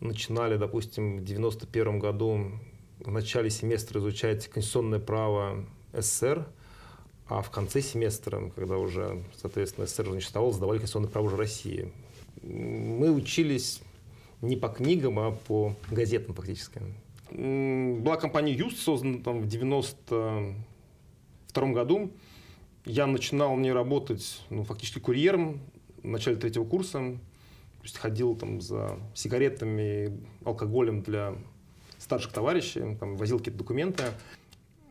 начинали, допустим, в 1991 году в начале семестра изучать конституционное право СССР, а в конце семестра, когда уже, соответственно, СССР уничтожалось, сдавали конституционное право уже России. Мы учились не по книгам, а по газетам фактически. Была компания «Юст», создана там в 1992 году. Я начинал в ней работать фактически курьером в начале третьего курса. То есть ходил там за сигаретами, алкоголем для старших товарищей, там, возил какие-то документы.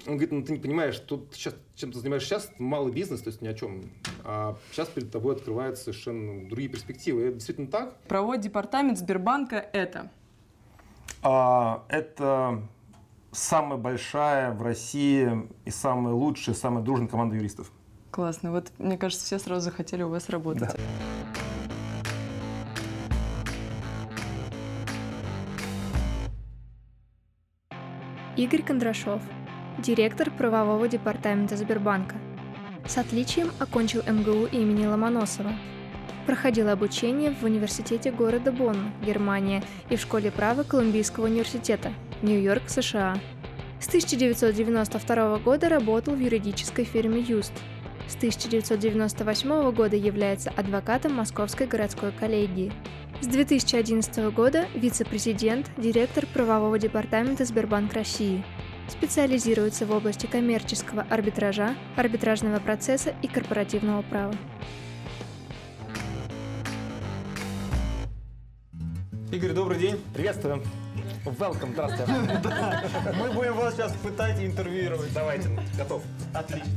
Он говорит, ты не понимаешь, тут сейчас, чем ты занимаешься сейчас, малый бизнес, то есть ни о чем. А сейчас перед тобой открываются совершенно другие перспективы. И это действительно так. Правовой департамент Сбербанка это? Это самая большая в России и самая лучшая, самая дружная команда юристов. Классно. Вот, мне кажется, все сразу захотели у вас работать. Да. Игорь Кондрашов, директор правового департамента Сбербанка. С отличием окончил МГУ имени Ломоносова. Проходил обучение в университете города Бонн, Германия, и в школе права Колумбийского университета, Нью-Йорк, США. С 1992 года работал в юридической фирме «Юст». С 1998 года является адвокатом Московской городской коллегии. С 2011 года вице-президент, директор правового департамента Сбербанк России. Специализируется в области коммерческого арбитража, арбитражного процесса и корпоративного права. Игорь, добрый день. Приветствую. Welcome, здравствуйте. Мы будем вас сейчас пытать и интервьюировать. Давайте, готов. Отлично.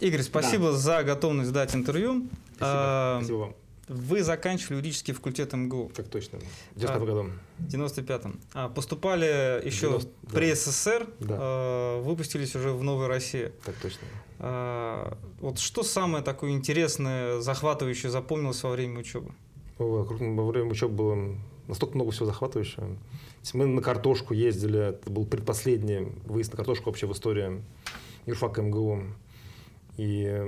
Игорь, спасибо за готовность дать интервью. Спасибо вам. Вы заканчивали юридический факультет МГУ. Так точно. В 95-м году. В 95-м. Поступали еще при СССР, выпустились уже в «Новой России». Так точно. Вот что самое такое интересное, захватывающее запомнилось во время учебы? Во время учебы было настолько много всего захватывающего. Мы на картошку ездили, это был предпоследний выезд на картошку вообще в истории юрфака МГУ. И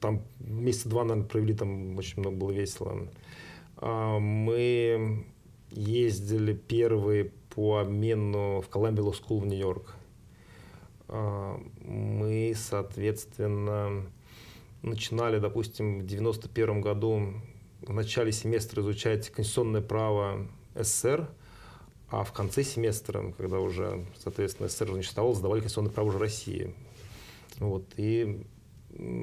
там месяца два, наверное, провели, там очень много было весело. Мы ездили первые по обмену в Columbia Law School в Нью-Йорк. Мы, соответственно, начинали, допустим, в 1991 году в начале семестра изучать конституционное право СССР, а в конце семестра, когда уже, соответственно, СССР уничтожалось, сдавали конституционное право уже России. И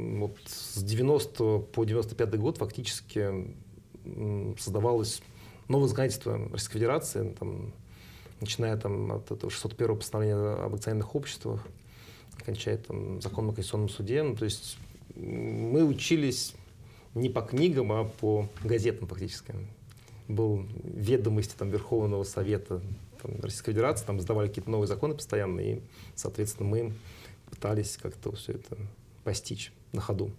вот с 90 по 95 год фактически создавалось новое законодательство Российской Федерации, там, начиная там, от этого 601-го постановления об акционерных обществах, кончая там, законом о Конституционном суде. То есть мы учились не по книгам, а по газетам фактически. Был ведомости там, Верховного Совета там, Российской Федерации, там сдавали какие-то новые законы постоянно, и, соответственно, мы пытались как-то все это постичь на ходу.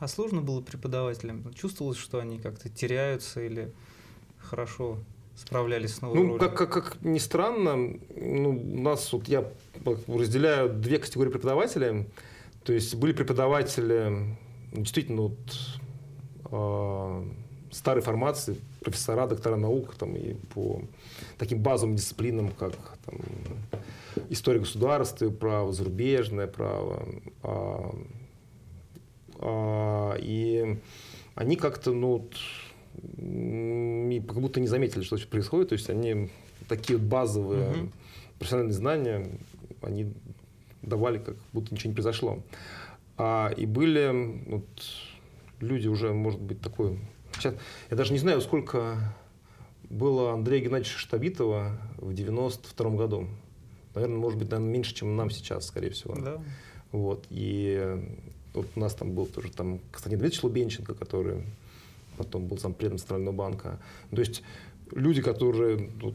А сложно было преподавателям? Чувствовалось, что они как-то теряются или хорошо справлялись с новой ролью? Как ни странно, у нас я разделяю две категории преподавателей. То есть были преподаватели действительно старой формации, профессора, доктора наук там, и по таким базовым дисциплинам, как там, история государства, право, зарубежное право. И они как-то как будто не заметили, что происходит. То есть они такие базовые профессиональные знания они давали, как будто ничего не произошло. И были люди уже, может быть, такой... Сейчас, я даже не знаю, сколько было Андрея Геннадьевича Штабитова в 1992 году. Наверное, может быть, меньше, чем нам сейчас, скорее всего. Да. И у нас там был тоже там Константин Дмитрич Лубенченко, который потом был зампредом Центрального банка. То есть люди, которые в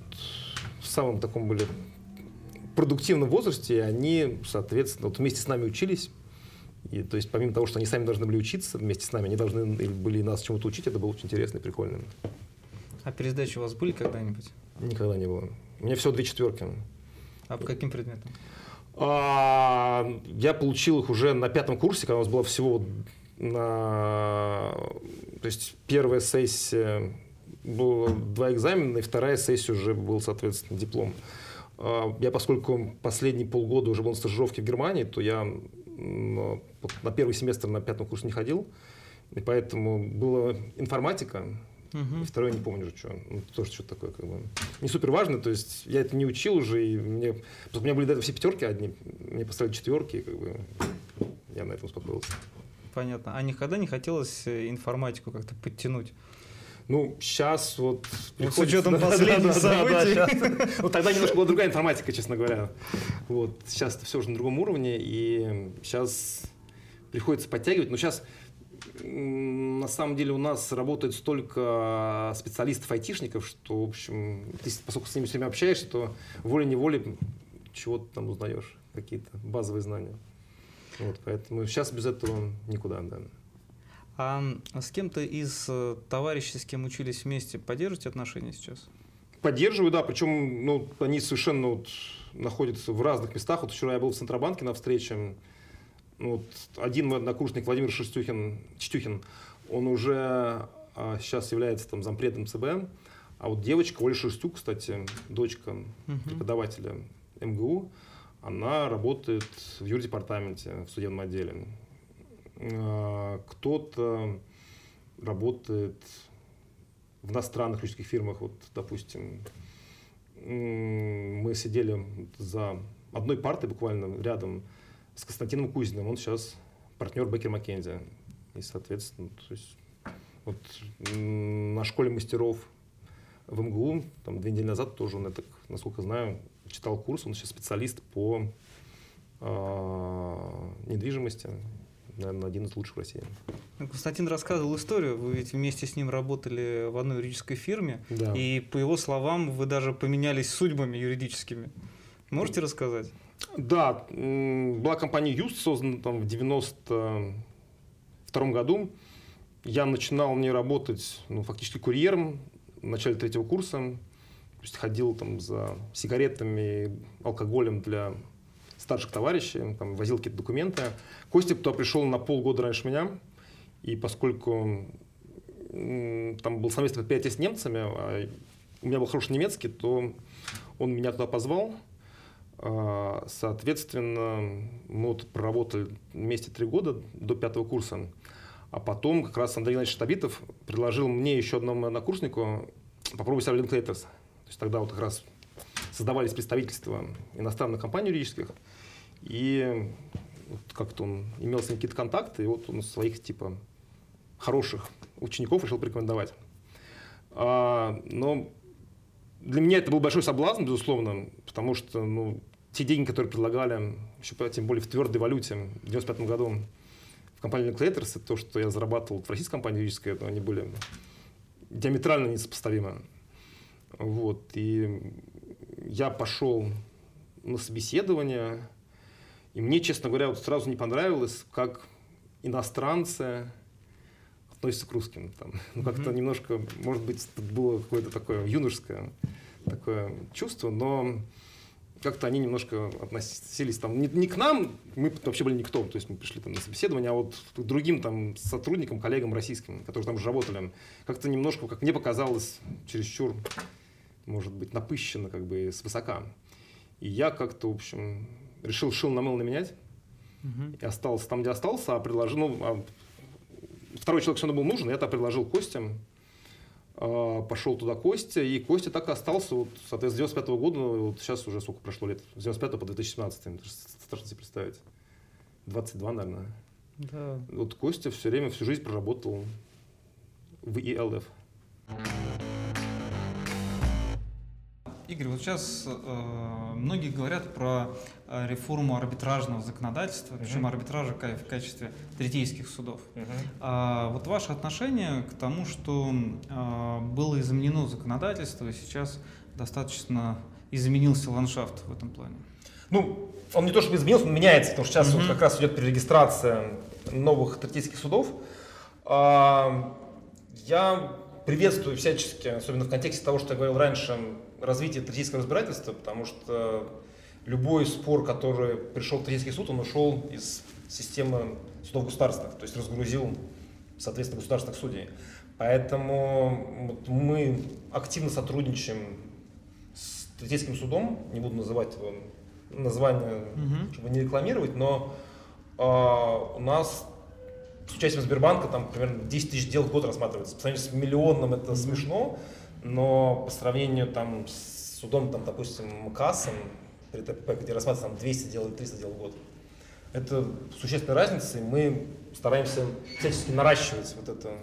самом таком были продуктивном возрасте, они, соответственно, вместе с нами учились. И, то есть, помимо того, что они сами должны были учиться вместе с нами, они должны были нас чему-то учить, это было очень интересно и прикольно. А пересдачи у вас были когда-нибудь? Никогда не было. У меня всего 2 четверки. А по каким предметам? Я получил их уже на 5-м курсе, когда у нас была всего... То есть, первая сессия два экзамена, и вторая сессия уже был, соответственно, диплом. Я, поскольку последние полгода уже был на стажировке в Германии, то я на первый семестр на пятом курсе не ходил, и поэтому была информатика, и второе не помню уже, что. Ну, тоже что-то такое, как бы. Не супер важно, то есть я это не учил уже, и мне. У меня были до этого все пятерки одни, мне поставили четверки, и как бы я на этом успокоился. Понятно. А никогда не хотелось информатику как-то подтянуть? Ну, сейчас вот... С учетом последних событий. Тогда немножко была другая информатика, честно говоря. Сейчас это все уже на другом уровне, и сейчас приходится подтягивать. Но сейчас, на самом деле, у нас работает столько специалистов-айтишников, что, в общем, ты, поскольку с ними все время общаешься, то волей-неволей чего-то там узнаешь, какие-то базовые знания. Поэтому сейчас без этого никуда, да. А с кем-то из товарищей, с кем учились вместе, поддерживаете отношения сейчас? Поддерживаю, да. Причем они совершенно находятся в разных местах. Вчера я был в Центробанке на встрече. Один мой однокурсник Владимир Шестюхин Четюхин, он уже сейчас является там зампредом ЦБМ. А девочка Оля Шестюк, кстати, дочка преподавателя МГУ, она работает в юрдепартаменте, в судебном отделе. Кто-то работает в иностранных юридических фирмах. Допустим, мы сидели за одной партой буквально рядом с Константином Кузиным. Он сейчас партнер Бейкер-Маккензи. И, соответственно, то есть, на школе мастеров в МГУ, там, 2 недели назад тоже он, насколько знаю, читал курс. Он сейчас специалист по недвижимости. Наверное, один из лучших в России. Константин рассказывал историю. Вы ведь вместе с ним работали в одной юридической фирме. Да. И, по его словам, вы даже поменялись судьбами юридическими. Можете рассказать? Да. Была компания «Юст», создана там в 1992 году. Я начинал в ней работать фактически курьером в начале 3-го курса. То есть ходил там за сигаретами, алкоголем для... старших товарищей, там, возил какие-то документы. Костя туда пришел на полгода раньше меня, и поскольку там был совместное предприятие с немцами, а у меня был хороший немецкий, то он меня туда позвал. Соответственно, мы проработали вместе 3 года до 5-го курса. А потом как раз Андрей Геннадьевич Штабитов предложил мне еще одному однокурснику попробовать себя в Linklaters. То есть тогда как раз создавались представительства иностранных компаний юридических, и как-то он имел с ним какие-то контакты, и он своих типа хороших учеников решил порекомендовать. Но для меня это был большой соблазн, безусловно, потому что те деньги, которые предлагали, еще тем более в твердой валюте в 1995 году в компании Linklaters, то, что я зарабатывал в российской компании юридической, они были диаметрально несопоставимы. И я пошел на собеседование, и мне, честно говоря, сразу не понравилось, как иностранцы относятся к русским. Как-то немножко, может быть, было какое-то такое юношеское такое чувство, но как-то они немножко относились не к нам, мы вообще были никто, то есть мы пришли на собеседование, а к другим сотрудникам, коллегам российским, которые там уже работали, как-то немножко, как мне показалось, чересчур, может быть, напыщенно, как бы, свысока. И я как-то, в общем, решил шил на мыло наменять. И остался там, где остался, а предложил... второй человек всегда был нужен, я тогда предложил Костя. Пошел туда Костя, и Костя так и остался, соответственно, с 95 года, сейчас уже сколько прошло лет, с 95 по 2017, страшно себе представить, 22, наверное. Да. Костя все время, всю жизнь проработал в ИЛФ. Игорь, сейчас многие говорят про реформу арбитражного законодательства, причем арбитража в качестве третейских судов. Ваше отношение к тому, что было изменено законодательство, и сейчас достаточно изменился ландшафт в этом плане? Он не то чтобы изменился, он меняется, потому что сейчас как раз идет перерегистрация новых третейских судов. Я приветствую всячески, особенно в контексте того, что я говорил раньше, развитие третейского разбирательства, потому что любой спор, который пришел в третейский суд, он ушел из системы судов государственных, то есть разгрузил, соответственно, государственных судей. Поэтому мы активно сотрудничаем с третейским судом, не буду называть его название, чтобы не рекламировать, но у нас с участием Сбербанка там примерно 10 тысяч дел в год рассматривается. По сравнению с миллионным это смешно, но по сравнению там, с судом, там, допустим, МКАС, при ТПП, где рассматривается там, 200 дел и 300 дел в год, это существенная разница, и мы стараемся всячески наращивать вот это.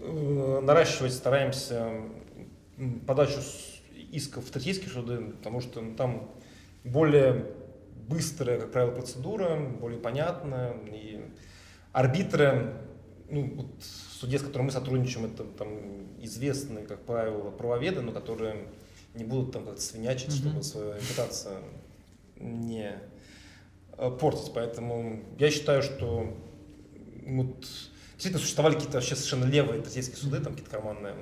Наращивать стараемся подачу исков в третейские суды, потому что там более быстрая, как правило, процедура, более понятная, и арбитры, вот в суде, с которым мы сотрудничаем, это там известные, как правило, правоведы, но которые не будут там как-то свинячить, чтобы свою репутацию не портить. Поэтому я считаю, что вот, действительно существовали какие-то вообще совершенно левые третейские суды, там какие-то карманные,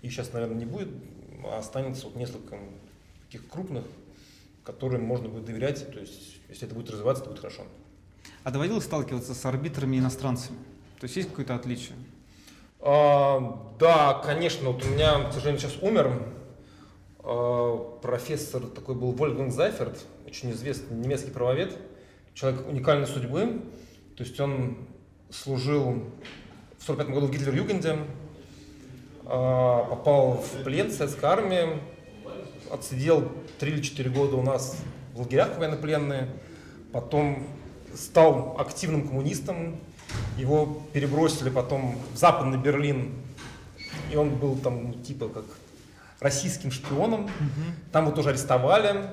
их сейчас, наверное, не будет, а останется вот несколько таких крупных, которым можно будет доверять, то есть если это будет развиваться, то будет хорошо. А доводилось сталкиваться с арбитрами иностранцами? То есть есть какое-то отличие? Да, конечно, вот у меня, к сожалению, сейчас умер профессор, такой был Вольфганг Зайферт, очень известный немецкий правовед, человек уникальной судьбы, то есть он служил в 1945 году в Гитлер-Югенде, попал в плен в советской армии, отсидел 3 или 4 года у нас в лагерях военнопленные, потом стал активным коммунистом, его перебросили потом в Западный Берлин, и он был там типа как российским шпионом, там его тоже арестовали,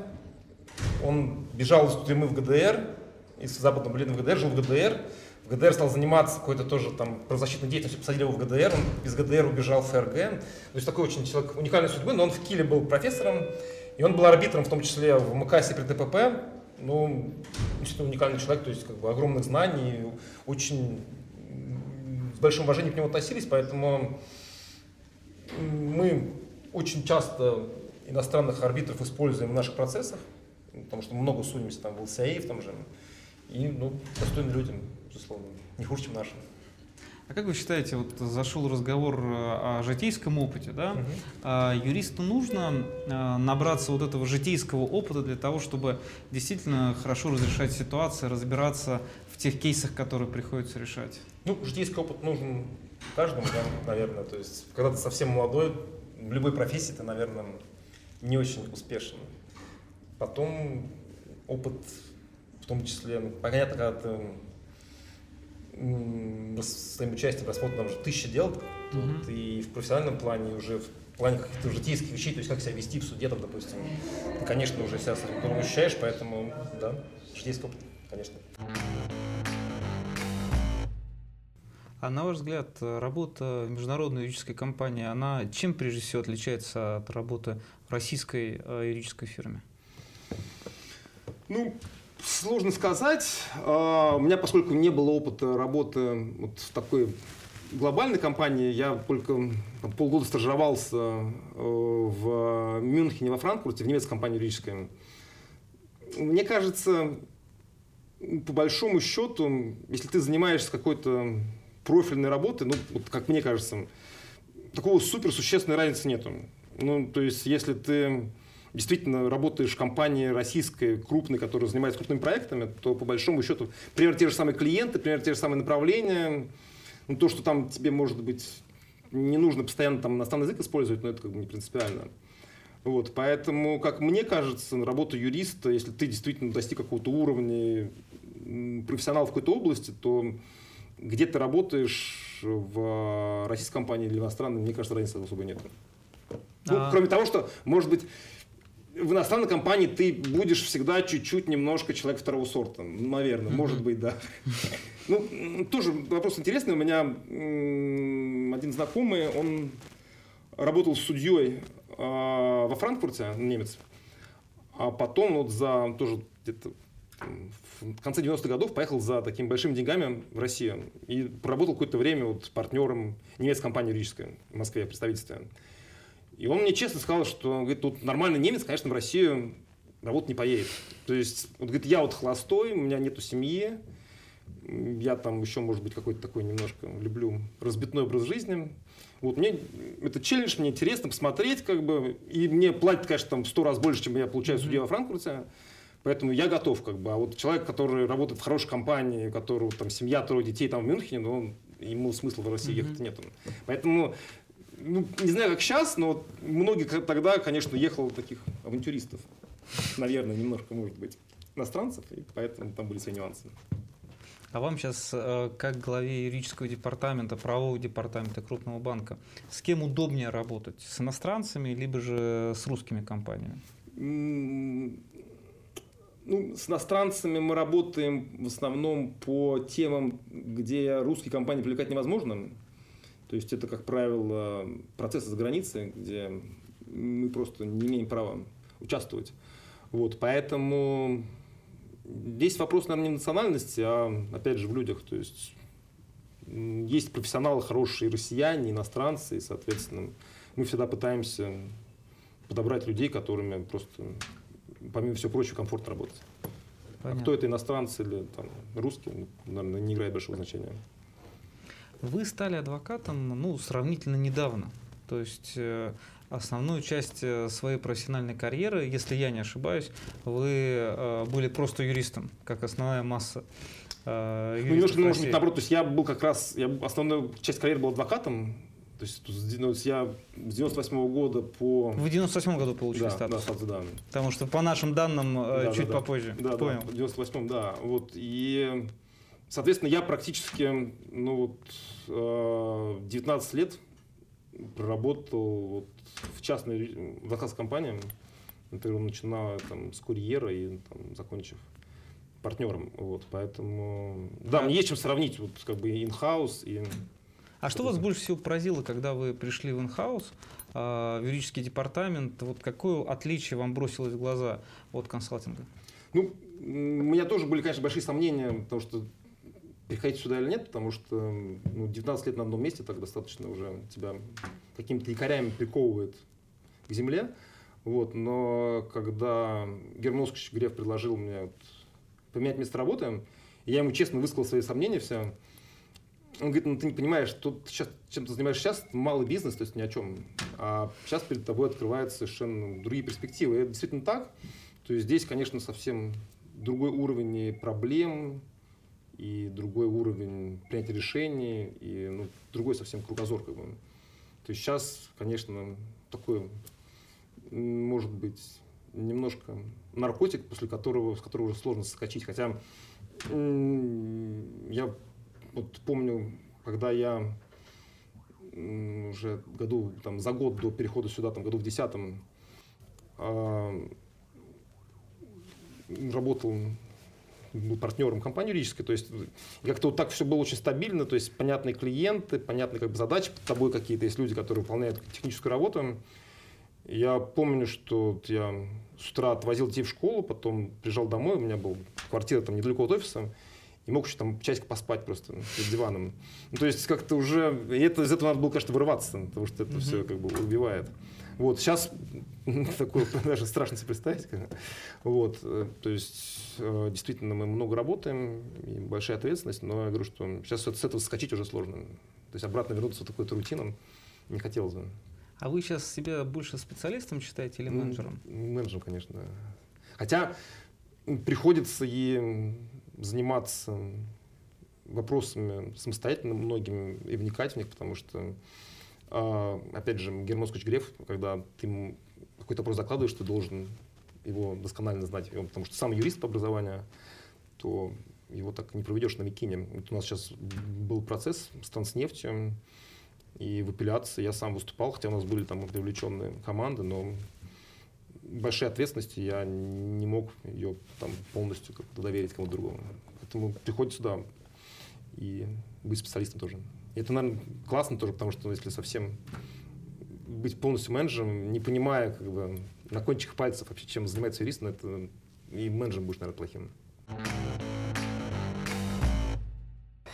он бежал из тюрьмы в ГДР, из Западного Берлина в ГДР, жил в ГДР, в ГДР стал заниматься какой-то тоже там правозащитной деятельностью, посадили его в ГДР, он из ГДР убежал в ФРГ. То есть такой очень человек уникальной судьбы, но он в Киле был профессором, и он был арбитром, в том числе в МКАСе при ТПП. Ну, действительно уникальный человек, то есть как бы огромных знаний, очень с большим уважением к нему относились, поэтому мы очень часто иностранных арбитров используем в наших процессах, потому что мы много судимся там в ЛСАИ, в том же, и достойны людям. Безусловно, не хуже, чем нашим. А как вы считаете, вот зашел разговор о житейском опыте, да? Юристу нужно набраться вот этого житейского опыта для того, чтобы действительно хорошо разрешать ситуации, разбираться в тех кейсах, которые приходится решать? Ну, житейский опыт нужен каждому, да, наверное. То есть, когда ты совсем молодой, в любой профессии ты, наверное, не очень успешен. Потом опыт, в том числе, понятно, когда ты с своим участием рассмотрено там же 1000 дел, вот, и в профессиональном плане, и уже в плане каких-то житейских вещей, то есть как себя вести в суде, там, допустим, ты, конечно, уже себя с этим ощущаешь, поэтому, да, житейский опыт, конечно. А на ваш взгляд, работа в международной юридической компании, она чем, прежде всего, отличается от работы в российской юридической фирме? Сложно сказать. У меня, поскольку не было опыта работы вот в такой глобальной компании, я только полгода стажировался в Мюнхене, во Франкфурте, в немецкой компании юридической. Мне кажется, по большому счету, если ты занимаешься какой-то профильной работой, вот как мне кажется, такого суперсущественной разницы нету. То есть, если ты действительно работаешь в компании российской, крупной, которая занимается крупными проектами, то по большому счету, примерно те же самые клиенты, примерно те же самые направления, то, что там тебе, может быть, не нужно постоянно там иностранный язык использовать, но это как бы не принципиально. Поэтому, как мне кажется, работа юриста, если ты действительно достиг какого-то уровня профессионала в какой-то области, то где ты работаешь в российской компании или иностранной, мне кажется, разницы особо нет. Кроме того, что, может быть, в иностранной компании ты будешь всегда чуть-чуть немножко человек второго сорта. Наверное, может быть, да. Тоже вопрос интересный. У меня один знакомый, он работал судьей во Франкфурте, немец. А потом тоже где-то в конце 90-х годов поехал за такими большими деньгами в Россию. И проработал какое-то время партнером немецкой компании юридической в Москве, в представительстве. И он мне честно сказал, что говорит, тут нормальный немец, конечно, в Россию работать не поедет. То есть, говорит, я холостой, у меня нету семьи, Я там еще, может быть, какой-то такой немножко люблю разбитной образ жизни. Вот мне этот челлендж, мне интересно посмотреть, как бы. И мне платят, конечно, там в 100 раз больше, чем я получаю судья во Франкфурте. Поэтому я готов, как бы. А вот человек, который работает в хорошей компании, у которого там семья, 3 детей там в Мюнхене, но ему смысла в России ехать нет. Поэтому, не знаю, как сейчас, но многих тогда, конечно, ехало таких авантюристов. Наверное, немножко, может быть, иностранцев, и поэтому там были свои нюансы. А вам сейчас, как главе юридического департамента, правового департамента крупного банка, с кем удобнее работать? С иностранцами, либо же с русскими компаниями? С иностранцами мы работаем в основном по темам, где русские компании привлекать невозможно. То есть это, как правило, процессы за границей, где мы просто не имеем права участвовать. Вот, поэтому... Здесь вопрос, наверное, не в национальности, а, опять же, в людях. То есть есть профессионалы хорошие, и россияне, и иностранцы, и, соответственно, мы всегда пытаемся подобрать людей, которыми просто, помимо всего прочего, комфортно работать. Понятно. А кто это, иностранцы или там, русские, наверное, не играет большого значения. Вы стали адвокатом, сравнительно недавно. То есть основную часть своей профессиональной карьеры, если я не ошибаюсь, вы были просто юристом, как основная масса юристов. Немножко, может быть, наоборот. То есть я был как раз, основная часть карьеры была адвокатом. То есть я с 98 года по... Вы в 98 году получили статус? Да. Потому что по нашим данным чуть попозже. Да, понял. В 98-м, да. Вот, и, соответственно, я практически 19 лет проработал в частной адвокатской компании, начиная с курьера и закончив партнером. Вот, поэтому мне есть чем сравнить, как бы in-house и. А что вас больше всего поразило, когда вы пришли в in-house, в юридический департамент? Вот какое отличие вам бросилось в глаза от консалтинга? У меня тоже были, конечно, большие сомнения, потому что приходить сюда или нет, потому что 19 лет на одном месте так достаточно уже тебя какими-то якорями приковывает к земле. Вот. Но когда Герман Оскарович Греф предложил мне поменять место работы, я ему честно высказал свои сомнения все. Он говорит, ты не понимаешь, чем ты занимаешься сейчас, малый бизнес, то есть ни о чем. А сейчас перед тобой открываются совершенно другие перспективы. И это действительно так. То есть здесь, конечно, совсем другой уровень проблем, и другой уровень принятия решений, и другой совсем кругозор. Как бы. То есть сейчас, конечно, такой, может быть, немножко наркотик, с которого уже сложно соскочить. Хотя я помню, когда я уже за год до перехода сюда, году в 2010, работал... был партнером компании юридической, то есть как-то так все было очень стабильно, то есть понятные клиенты, понятные задачи под тобой какие-то, есть люди, которые выполняют техническую работу. Я помню, что я с утра отвозил детей в школу, потом приезжал домой, у меня была квартира недалеко от офиса, и мог еще часик поспать просто под диваном. То есть как-то уже, из этого надо было, конечно, вырываться, потому что это все как бы убивает. Вот, сейчас такое даже страшно себе представить. Вот, то есть действительно мы много работаем, и большая ответственность, но я говорю, что сейчас с этого скачать уже сложно. То есть обратно вернуться в такую рутину не хотелось бы. А вы сейчас себя больше специалистом считаете или менеджером? Менеджером, конечно. Хотя приходится и заниматься вопросами самостоятельно многими и вникать в них, потому что опять же, Герман Оскарович Греф, когда ты какой-то вопрос закладываешь, ты должен его досконально знать. Потому что сам юрист по образованию, то его так не проведешь на Микине. Вот у нас сейчас был процесс с Транснефтью и в апелляции. Я сам выступал, хотя у нас были привлеченные команды, но большой ответственности я не мог ее полностью как-то доверить кому-то другому. Поэтому приходится сюда и быть специалистом тоже. Это, наверное, классно тоже, потому что если совсем быть полностью менеджером, не понимая на кончиках пальцев вообще, чем занимается юрист, это и менеджером будешь, наверное, плохим.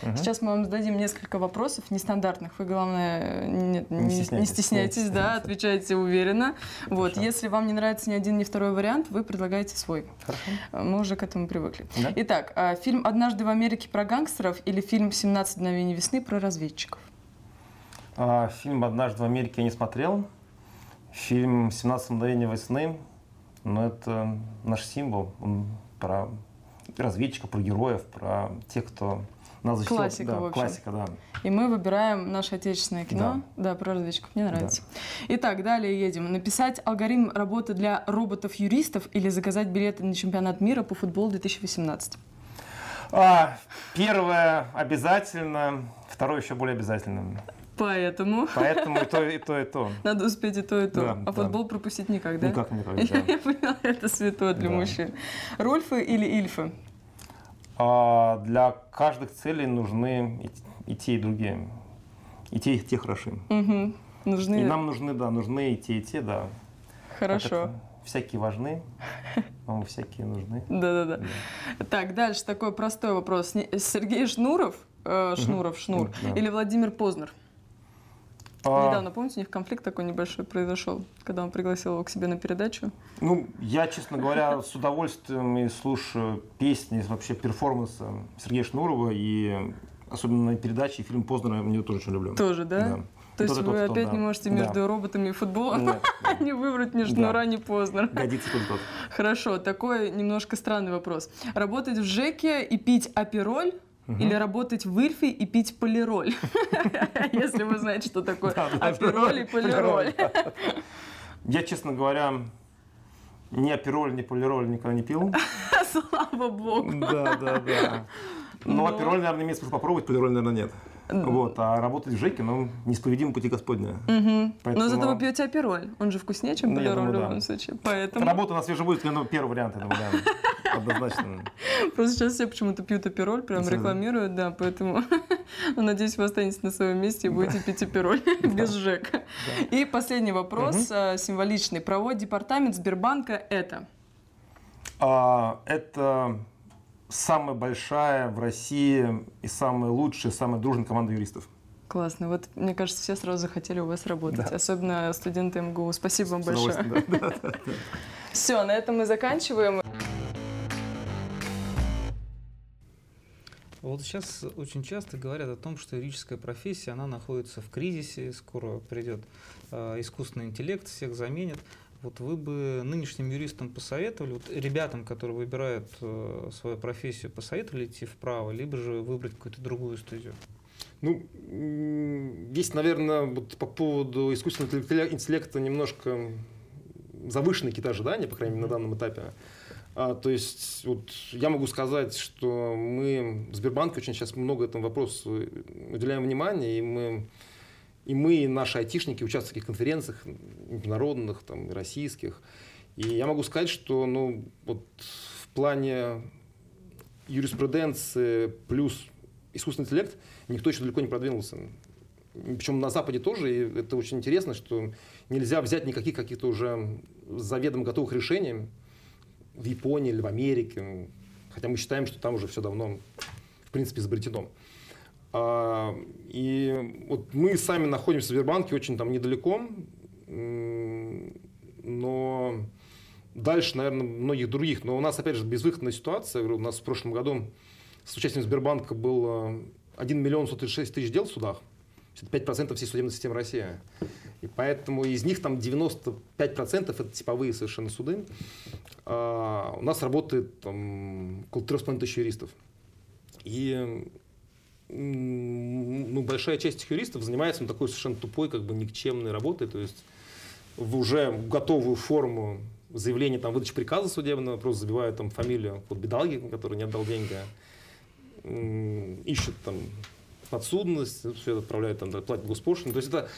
Угу. Сейчас мы вам зададим несколько вопросов нестандартных. Вы, главное, не стесняйтесь, да, отвечайте уверенно. Вот. Если вам не нравится ни один, ни второй вариант, вы предлагаете свой. Хорошо. Мы уже к этому привыкли. Да? Итак, фильм «Однажды в Америке» про гангстеров или фильм «17 мгновений весны» про разведчиков? Фильм «Однажды в Америке» я не смотрел. Фильм «17 мгновений весны», но это наш символ, он про разведчиков, про героев, про тех, кто нас защитил. Классика, да, в общем. Классика, да. И мы выбираем наше отечественное кино. Да, да, про разведчиков, мне нравится. Да. Итак, далее едем. Написать алгоритм работы для роботов-юристов или заказать билеты на чемпионат мира по футболу 2018? Первое обязательно, второе еще более обязательно. Поэтому и то. Надо успеть и то, и то. Да, а футбол пропустить никак, да? Никак, да. Я поняла, это святое для мужчин. Рольфы или ильфы? Для каждых целей нужны и те, и другие. И те хороши. Угу. Нужны... И нам нужны, да, нужны и те, да. Хорошо. Всякие важны, вам всякие нужны. Да. Так, дальше такой простой вопрос. Сергей Шнуров, да. Или Владимир Познер? Недавно, помните, у них конфликт такой небольшой произошел, когда он пригласил его к себе на передачу? Я, честно говоря, с удовольствием и слушаю песни, вообще перформансы Сергея Шнурова, и особенно на передаче, и фильм Познера я его тоже очень люблю. Тоже, да? То есть вы опять не можете между роботами и футболом не выбрать ни Шнура, ни Познера. Годится тот. Хорошо, такой немножко странный вопрос. Работать в ЖЭКе и пить апероль? Или работать в Ильфе и пить полироль. Если вы знаете, что такое апероль и полироль. Я, честно говоря, ни апероль, ни полироль никогда не пил. Слава богу. Да. Но апероль, наверное, имеет смысл попробовать, полироль, наверное, нет. Вот, а работать в ЖЭКе, несповедимо пути Господня. Но зато вы пьете апероль. Он же вкуснее, чем полироль в любом случае. Работа у нас свежая будет, но первый вариант, я думаю, однозначно. Просто сейчас все почему-то пьют апероль, прям рекламируют, да, поэтому надеюсь, вы останетесь на своем месте и будете пить апероль без ЖЭКа. И последний вопрос, символичный. Правовой департамент Сбербанка это? Это самая большая в России и самая лучшая, самая дружная команда юристов. Классно. Вот, мне кажется, все сразу захотели у вас работать, особенно студенты МГУ. Спасибо вам большое. Все, на этом мы заканчиваем. Вот сейчас очень часто говорят о том, что юридическая профессия, она находится в кризисе, скоро придет искусственный интеллект, всех заменит. Вот вы бы нынешним юристам посоветовали, вот ребятам, которые выбирают свою профессию, посоветовали идти вправо, либо же выбрать какую-то другую стезю? Здесь, наверное, вот по поводу искусственного интеллекта немножко завышенные какие-то ожидания, по крайней мере, на данном этапе. То есть вот, я могу сказать, что мы в Сбербанке очень сейчас много этому вопросу уделяем внимание, и наши айтишники участвуют в таких конференциях международных, там, российских. И я могу сказать, что в плане юриспруденции плюс искусственный интеллект никто еще далеко не продвинулся. Причем на Западе тоже, и это очень интересно, что нельзя взять никаких каких-то уже заведомо готовых решений в Японии или в Америке, хотя мы считаем, что там уже все давно, в принципе, изобретено. И вот мы сами находимся в Сбербанке очень там недалеко, но дальше, наверное, многих других. Но у нас, опять же, безвыходная ситуация. У нас в прошлом году с участием Сбербанка было 1 миллион 136 тысяч дел в судах, 55% всей судебной системы России. И поэтому из них там 95% это типовые совершенно суды. У нас работает там около 3,5 тысяч юристов. И большая часть этих юристов занимается такой совершенно тупой, как бы никчемной работой. То есть в уже готовую форму заявления выдачи приказа судебного просто забивают фамилию бедолаги, который не отдал деньги, ищут подсудность, все это отправляют, платят госпошлину. То есть это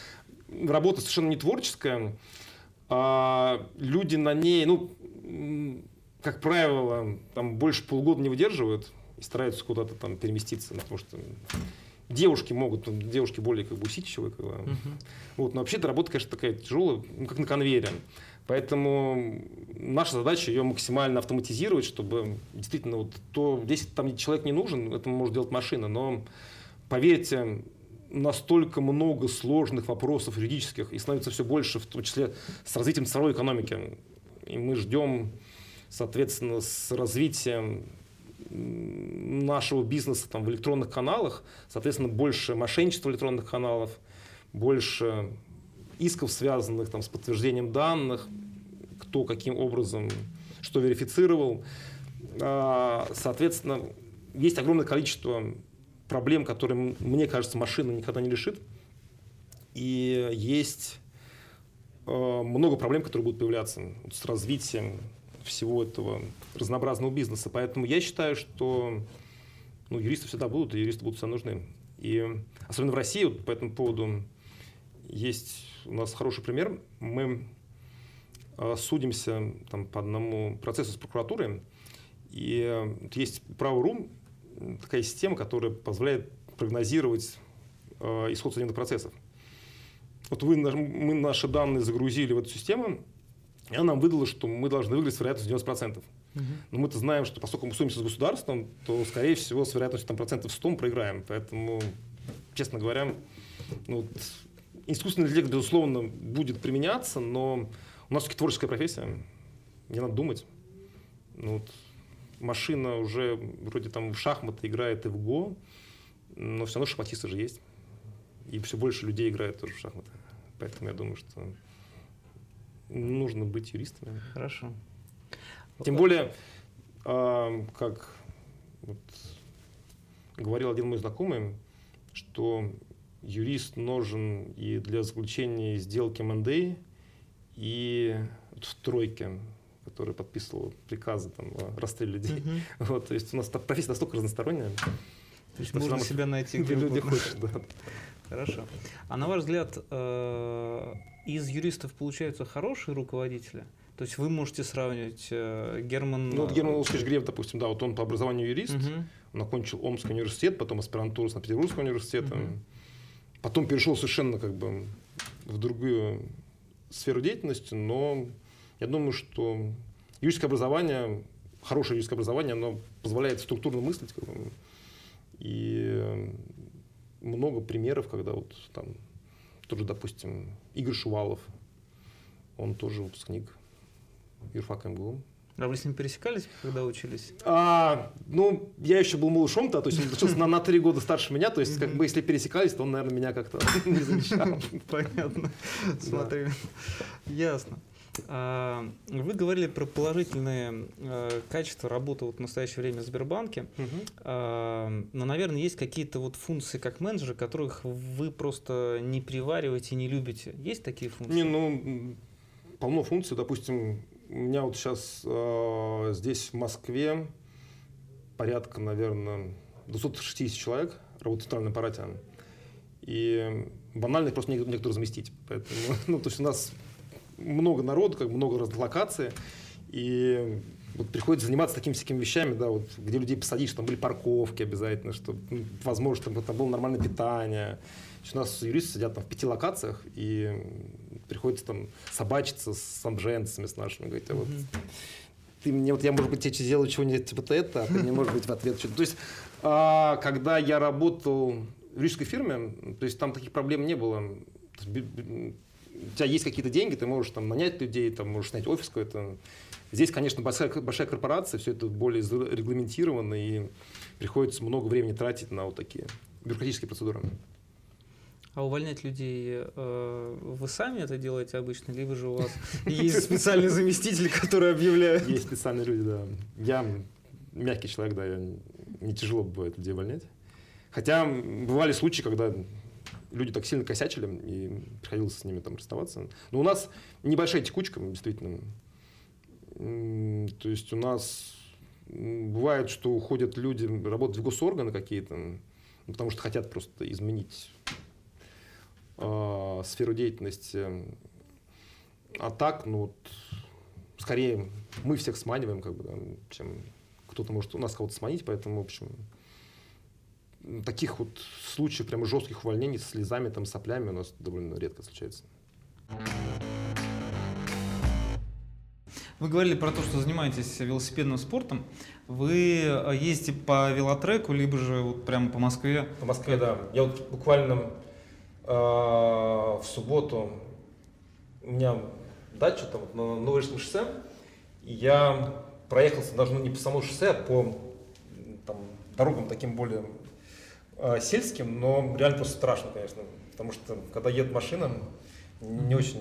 работа совершенно не творческая. А люди на ней, как правило, больше полгода не выдерживают и стараются куда-то переместиться, потому что девушки могут, девушки более усидчивые. Но вообще эта работа, конечно, такая тяжелая, как на конвейере. Поэтому наша задача ее максимально автоматизировать, чтобы действительно вот то, здесь там человек не нужен, это может делать машина, но поверьте, настолько много сложных вопросов юридических и становится все больше, в том числе с развитием цифровой экономики. И мы ждем, соответственно, с развитием нашего бизнеса там, в электронных каналах, соответственно, больше мошенничества электронных каналов, больше исков, связанных там, с подтверждением данных, кто каким образом что верифицировал. Соответственно, есть огромное количество проблем, которые, мне кажется, машина никогда не решит. И есть много проблем, которые будут появляться с развитием всего этого разнообразного бизнеса. Поэтому я считаю, что юристы всегда будут, и юристы будут всегда нужны. И особенно в России вот по этому поводу есть у нас хороший пример. Мы судимся там, по одному процессу с прокуратурой. И есть право.ру, такая система, которая позволяет прогнозировать исход судебных процессов. Вот мы наши данные загрузили в эту систему, и она нам выдала, что мы должны выиграть с вероятностью 90%. Угу. Но мы-то знаем, что поскольку мы судимся с государством, то, скорее всего, с вероятностью там, 100% мы проиграем. Поэтому, честно говоря, искусственный интеллект, безусловно, будет применяться, но у нас все-таки творческая профессия, не надо думать. Машина уже вроде там в шахматы играет и в го, но все равно шахматисты же есть. И все больше людей играют тоже в шахматы. Поэтому я думаю, что нужно быть юристами. Хорошо. Тем более, как говорил один мой знакомый, что юрист нужен и для заключения сделки МНД, и в тройке, который подписывал приказы там, о расстреле людей. Uh-huh. То есть у нас профессия настолько разносторонняя. То есть можно себя найти, где люди хочешь. Да. Хорошо. А на ваш взгляд, из юристов получаются хорошие руководители? То есть вы можете сравнивать Герман... Герман Оскарович Греф, допустим, да, он по образованию юрист, uh-huh. он окончил Омский университет, потом аспирантуру Санкт-Петербургского университета, uh-huh. потом перешел совершенно в другую сферу деятельности, но... Я думаю, что юридическое образование, хорошее юридическое образование, оно позволяет структурно мыслить. И много примеров, когда тот же, допустим, Игорь Шувалов, он тоже выпускник юрфака МГУ. А вы с ним пересекались, когда учились? Я еще был малышом, то есть он учился на 3 года старше меня, то есть если пересекались, то он, наверное, меня как-то не замечал. Понятно. Смотри. Ясно. Вы говорили про положительные качества работы в настоящее время в Сбербанке, uh-huh. но, наверное, есть какие-то функции как менеджера, которых вы просто не привариваете, не любите. Есть такие функции? Полно функций. Допустим, у меня сейчас здесь в Москве порядка, наверное, 260 человек работают в центральном аппарате. И банально их просто некоторые заместить. Поэтому, то есть у нас... много народу, много разных локаций, и приходится заниматься такими всякими вещами, где людей посадишь, там были парковки обязательно, чтобы, возможно, чтобы там было нормальное питание. У нас юристы сидят в 5 локациях, и приходится там собачиться с самженцами, с нашими, говорить, ты мне, я, может быть, тебе сделаю чего-нибудь типа это, а ты мне, может быть, в ответ что-то. То есть, когда я работал в юридической фирме, то есть там таких проблем не было. У тебя есть какие-то деньги, ты можешь нанять людей, можешь снять офис какой-то. Здесь, конечно, большая корпорация, все это более регламентировано, и приходится много времени тратить на такие бюрократические процедуры. А увольнять людей вы сами это делаете обычно, либо же у вас есть специальные заместители, которые объявляют? Есть специальные люди, да. Я мягкий человек, да, мне тяжело бывает людей увольнять. Хотя бывали случаи, когда... люди так сильно косячили, и приходилось с ними расставаться. Но у нас небольшая текучка, действительно. То есть у нас бывает, что уходят люди работать в госорганы какие-то, потому что хотят просто изменить сферу деятельности. А так, скорее мы всех сманиваем, чем кто-то может у нас кого-то сманить, поэтому, в общем... Таких случаев прямо жестких увольнений с слезами, соплями у нас довольно редко случается. Вы говорили про то, что занимаетесь велосипедным спортом. Вы ездите по велотреку, либо же вот прямо по Москве? По Москве, да. Я вот буквально в субботу, у меня дача там на Новорижском шоссе, и я проехался даже не по самому шоссе, а по там, дорогам таким более сельским, но реально просто страшно, конечно, потому что когда едет машина, не очень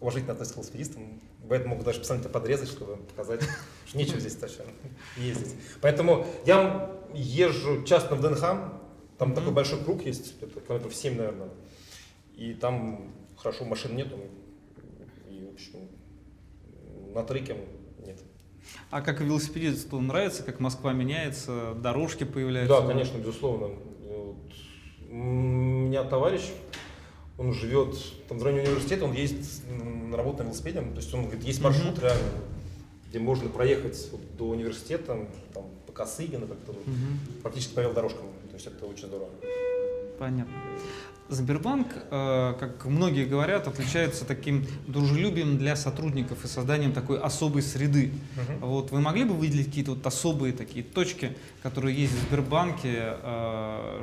уважительно относится к велосипедистам, поэтому могут даже специально подрезать, чтобы показать, что нечего здесь ездить. Поэтому я езжу часто в Денхам, там такой большой круг есть, это километров 7, наверное, и там хорошо машин нету, и в общем на треке нет. А как велосипедисту нравится, как Москва меняется, дорожки появляются? Да, конечно, безусловно. У меня товарищ, он живет там, в районе университета, он ездит на работу на велосипеде. То есть он говорит, есть маршрут реально, где можно проехать вот, до университета, там, по Косыгину, как-то, практически по велодорожкам. То есть это очень здорово. Понятно. Сбербанк, как многие говорят, отличается таким дружелюбием для сотрудников и созданием такой особой среды. Вот вы могли бы выделить какие-то вот особые такие точки, которые есть в Сбербанке,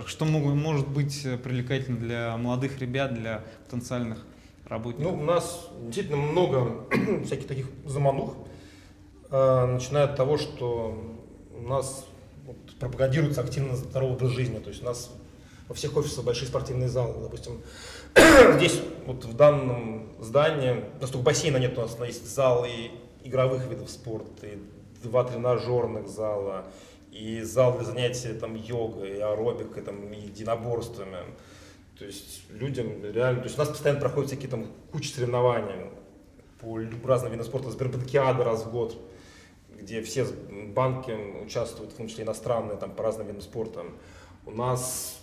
что может быть привлекательно для молодых ребят, для потенциальных работников? Ну, у нас действительно много всяких таких заманух, начиная от того, что у нас пропагандируется активно здоровый образ жизни, то есть у нас во всех офисах большие спортивные залы, допустим, здесь вот в данном здании, настолько бассейна нет, у нас есть залы игровых видов спорта, и два тренажерных зала, и зал для занятий там йогой, аэробикой, там, и единоборствами, то есть людям реально, то есть у нас постоянно проходят всякие там куча соревнований по разным видам спорта, Сбербанкиада раз в год, где все банки участвуют, в том числе иностранные, там по разным видам спорта. У нас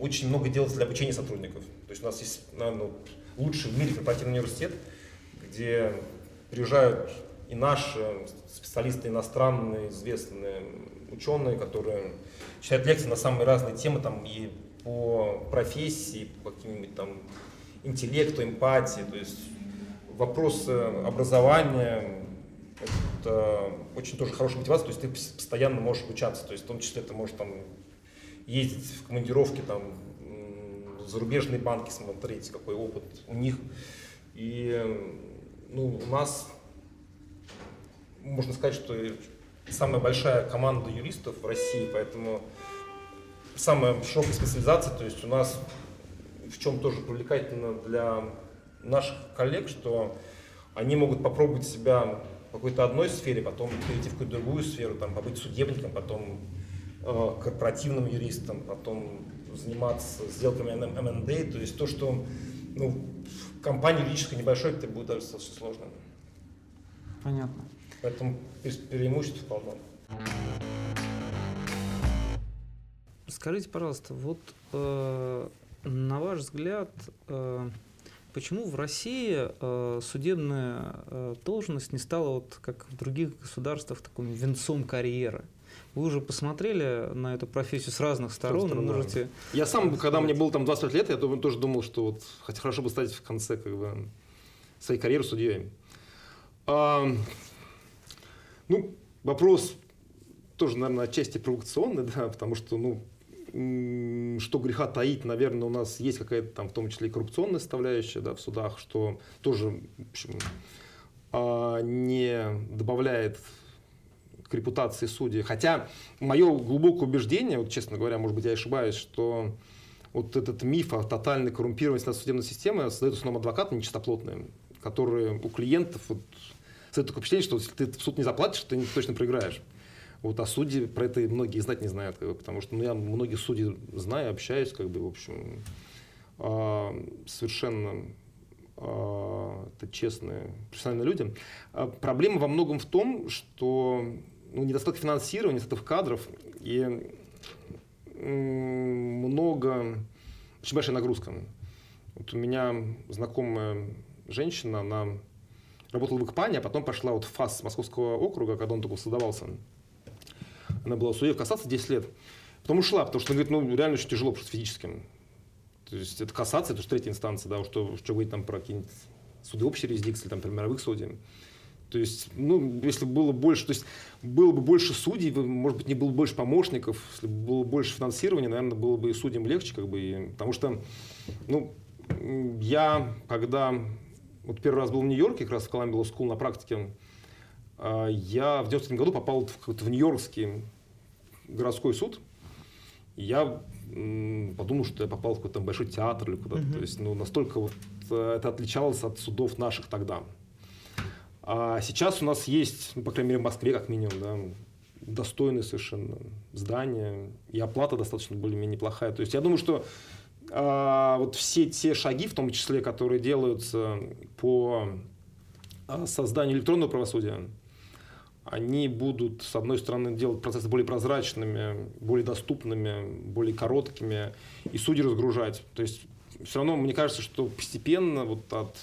очень много делается для обучения сотрудников. То есть у нас есть, наверное, лучший в мире корпоративный университет, где приезжают и наши специалисты, иностранные, известные ученые, которые читают лекции на самые разные темы, там и по профессии, по каким-нибудь там интеллекту, эмпатии. То есть вопросы образования – это очень тоже хорошая мотивация, то есть ты постоянно можешь обучаться, то есть в том числе ты можешь там ездить в командировки, там, в зарубежные банки смотреть, какой опыт у них. И ну, у нас, можно сказать, что самая большая команда юристов в России, поэтому самая широкая специализация, то есть у нас в чем тоже привлекательно для наших коллег, что они могут попробовать себя в какой-то одной сфере, потом перейти в какую-то другую сферу, там, побыть судебником, потом корпоративным юристом, потом заниматься сделками M&A, то есть то, что ну, в компании юридической небольшой, это будет даже достаточно сложно. Понятно. Поэтому преимущество вполне. Скажите, пожалуйста, вот на ваш взгляд, почему в России судебная должность не стала, вот, как в других государствах, таким венцом карьеры? Вы уже посмотрели на эту профессию с разных сторон, можете... Я сам, когда мне было там 25 лет, я тоже думал, что вот, хотя хорошо бы стать в конце как бы, своей карьеры судьей. Ну, вопрос тоже, наверное, отчасти провокационный, да, потому что, ну, что греха таить, наверное, у нас есть какая-то там, в том числе и коррупционная составляющая, да, в судах, что тоже, в общем, не добавляет к репутации судей. Хотя мое глубокое убеждение, вот, честно говоря, может быть, я ошибаюсь, что вот этот миф о тотальной коррумпированности судебной системы создают в основном адвокаты нечистоплотные, которые у клиентов вот, создают такое впечатление, что если ты в суд не заплатишь, ты точно проиграешь. Вот, а судьи про это многие знать не знают, как бы, потому что ну, я многих судей знаю, общаюсь, как бы, в общем, совершенно это честные, профессиональные люди. Проблема во многом в том, что ну, недостаток финансирования, недостаток кадров и много, очень большая нагрузка. Вот у меня знакомая женщина, она работала в ИКПане, а потом пошла вот в ФАС Московского округа, когда он только создавался. Она была в суде в кассации 10 лет. Потом ушла, потому что, она говорит, ну реально очень тяжело, просто физически. То есть это кассация, это же третья инстанция, да, что говорить там про какие-нибудь суды общей юрисдикции, там, про мировых судей. То есть, ну, если было больше, то есть было бы больше судей, может быть, не было бы больше помощников, если бы было больше финансирования, наверное, было бы и судьям легче, как бы, и, потому что, ну, я, когда вот первый раз был в Нью-Йорке, как раз в Columbia Law School на практике, я в 90-м году попал в Нью-Йоркский городской суд, и я подумал, что я попал в какой-то там большой театр или куда-то, то есть, ну, настолько вот это отличалось от судов наших тогда. А сейчас у нас есть, ну, по крайней мере, в Москве, как минимум, да, достойные совершенно здания, и оплата достаточно более-менее неплохая. То есть я думаю, что вот все те шаги, в том числе, которые делаются по созданию электронного правосудия, они будут, с одной стороны, делать процессы более прозрачными, более доступными, более короткими, и судьи разгружать. То есть все равно, мне кажется, что постепенно вот от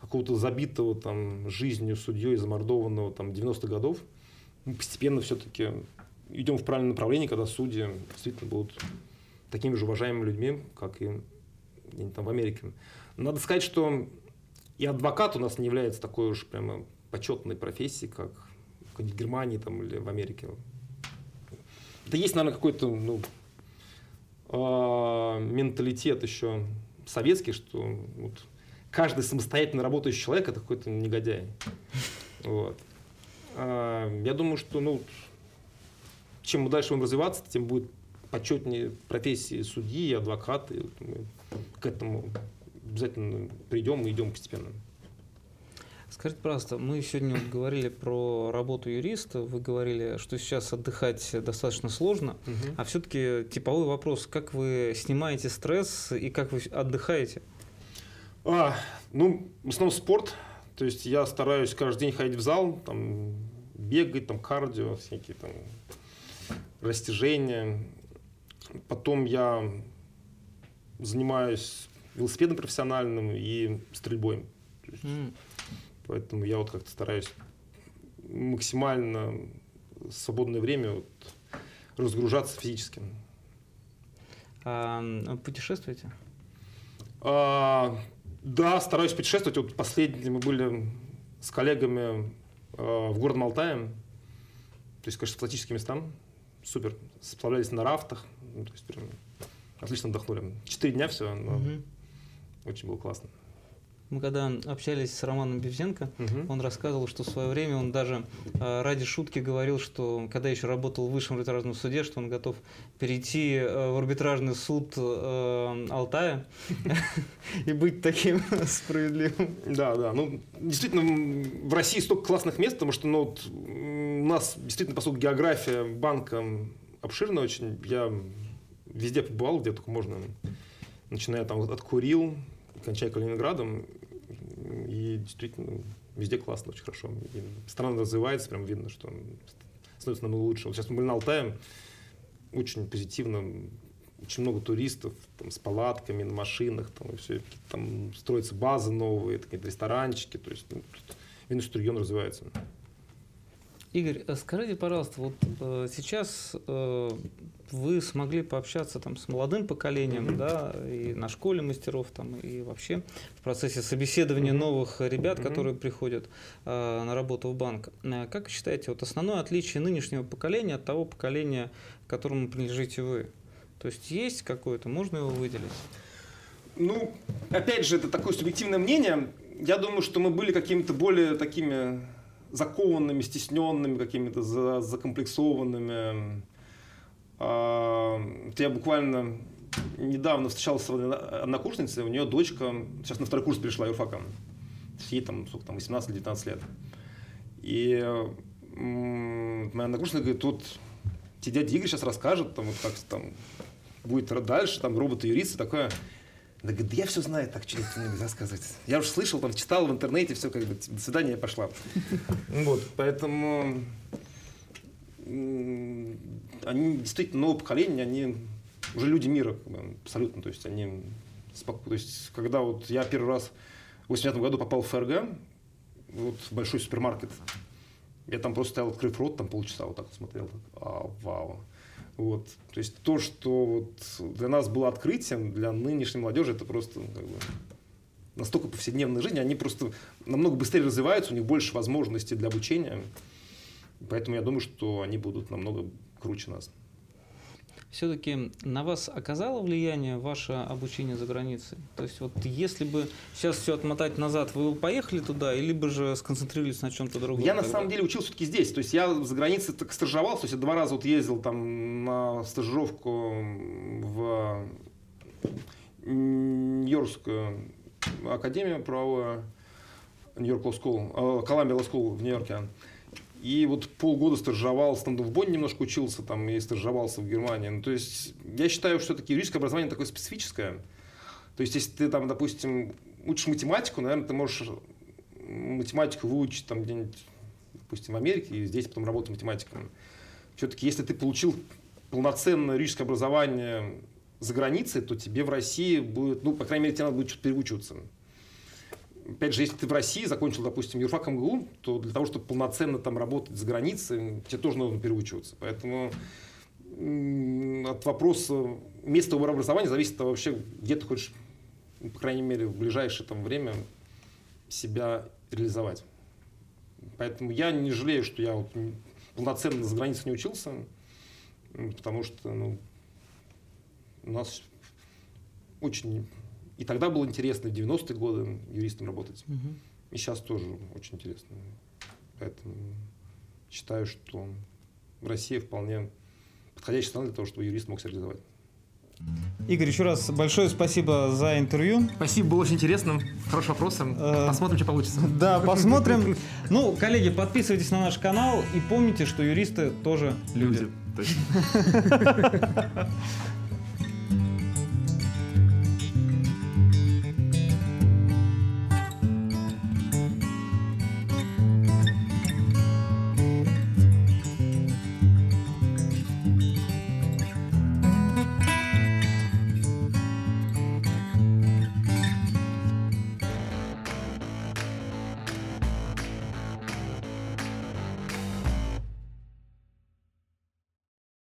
какого-то забитого там жизнью судьей, замордованного там 90-х годов, мы постепенно все-таки идем в правильном направлении, когда судьи действительно будут такими же уважаемыми людьми, как и где-нибудь там в Америке. Но надо сказать, что и адвокат у нас не является такой уж прямо почетной профессией, как в Германии там, или в Америке. Это есть, наверное, какой-то, ну, менталитет еще советский, что вот каждый самостоятельно работающий человек – это какой-то негодяй. Вот. Я думаю, что, ну, чем мы дальше будем развиваться, тем будет почетнее профессии судьи и адвоката. Мы к этому обязательно придем и идем постепенно. Скажите, пожалуйста, мы сегодня вот говорили про работу юриста, вы говорили, что сейчас отдыхать достаточно сложно, а все-таки типовой вопрос, как вы снимаете стресс и как вы отдыхаете? Ну, в основном спорт, то есть я стараюсь каждый день ходить в зал, там, бегать, там, кардио, всякие там растяжения. Потом я занимаюсь велосипедом профессиональным и стрельбой. То есть, поэтому я вот как-то стараюсь максимально в свободное время вот разгружаться физически. Путешествуете? Да, стараюсь путешествовать. Вот последние мы были с коллегами в Горном Алтае, то есть, конечно, экзотические места. Супер. Сплавлялись на рафтах. Ну, то есть, прям отлично отдохнули. 4 дня все, но очень было классно. Мы когда общались с Романом Бевзенко, он рассказывал, что в свое время он даже ради шутки говорил, что когда еще работал в высшем арбитражном суде, что он готов перейти в арбитражный суд Алтая и быть таким справедливым. Да, да. Ну, действительно, в России столько классных мест, потому что у нас действительно, по сути, география банка обширна очень. Я везде побывал, где только можно, начиная там от Курил, кончая Калининградом, и действительно везде классно, очень хорошо. И страна развивается, прям видно, что становится намного лучше. Вот сейчас мы были на Алтае, очень позитивно, очень много туристов там, с палатками, на машинах, там, и все, там строятся базы новые, такие ресторанчики, то есть ну, видно, что регион развивается. Игорь, скажите, пожалуйста, вот сейчас вы смогли пообщаться там, с молодым поколением, да, и на школе мастеров, там, и вообще в процессе собеседования новых ребят, которые приходят на работу в банк. Как вы считаете, вот основное отличие нынешнего поколения от того поколения, которому принадлежите вы? То есть есть какое-то, можно его выделить? Ну, опять же, это такое субъективное мнение. Я думаю, что мы были какими-то более такими закованными, стесненными, какими-то закомплексованными. Я буквально недавно встречался с однокурсницей, у нее дочка сейчас на второй курс перешла юрфака. Ей там, сколько там, 18-19 лет. И моя однокурсница говорит, вот тебе дядя Игорь сейчас расскажет, там, вот как там будет дальше, там роботы-юристы, такое. Да, говорит, да я все знаю, так что это нельзя сказать. Я уже слышал, там читал в интернете, все как бы, до свидания, я пошла. Вот, поэтому они действительно нового поколения, они уже люди мира, абсолютно. То есть они то есть, когда вот я первый раз в 1989 году попал в ФРГ, вот в большой супермаркет, я там просто стоял, открыв рот, там полчаса вот так вот смотрел, вау. Вот. То есть то, что вот для нас было открытием, для нынешней молодежи, это просто как бы настолько повседневной жизни, они просто намного быстрее развиваются, у них больше возможностей для обучения. Поэтому я думаю, что они будут намного круче нас. Все-таки на вас оказало влияние ваше обучение за границей? То есть вот если бы сейчас все отмотать назад, вы поехали туда, или бы же сконцентрировались на чем-то другом? Я на самом деле учился все-таки здесь. То есть я за границей так стажировался. То есть я 2 раза вот ездил там на стажировку в Нью-Йоркскую академию правовую, Нью-Йорк Law School, Columbia Law School в Нью-Йорке. И вот полгода стажировался, там в Бонне немножко учился, там и стажировался в Германии. Ну, то есть я считаю, что все-таки юридическое образование такое специфическое. То есть если ты, там, допустим, учишь математику, наверное, ты можешь математику выучить там где-нибудь, допустим, в Америке, и здесь потом работать математиком. Все-таки если ты получил полноценное юридическое образование за границей, то тебе в России будет, ну, по крайней мере, тебе надо будет что-то переучиваться. Опять же, если ты в России закончил, допустим, юрфак МГУ, то для того, чтобы полноценно там работать за границей, тебе тоже нужно переучиваться. Поэтому от вопроса места выбора образования зависит вообще, где ты хочешь, по крайней мере, в ближайшее там время себя реализовать. Поэтому я не жалею, что я вот полноценно за границей не учился, потому что у нас очень... И тогда было интересно, в 90-е годы юристом работать. Угу. И сейчас тоже очень интересно. Поэтому считаю, что Россия вполне подходящая страна для того, чтобы юрист мог себя реализовать. Игорь, еще раз большое спасибо за интервью. Спасибо, было очень интересно. Хорошие вопросы. Посмотрим, что получится. Да, посмотрим. Ну, коллеги, подписывайтесь на наш канал и помните, что юристы тоже люди. Точно.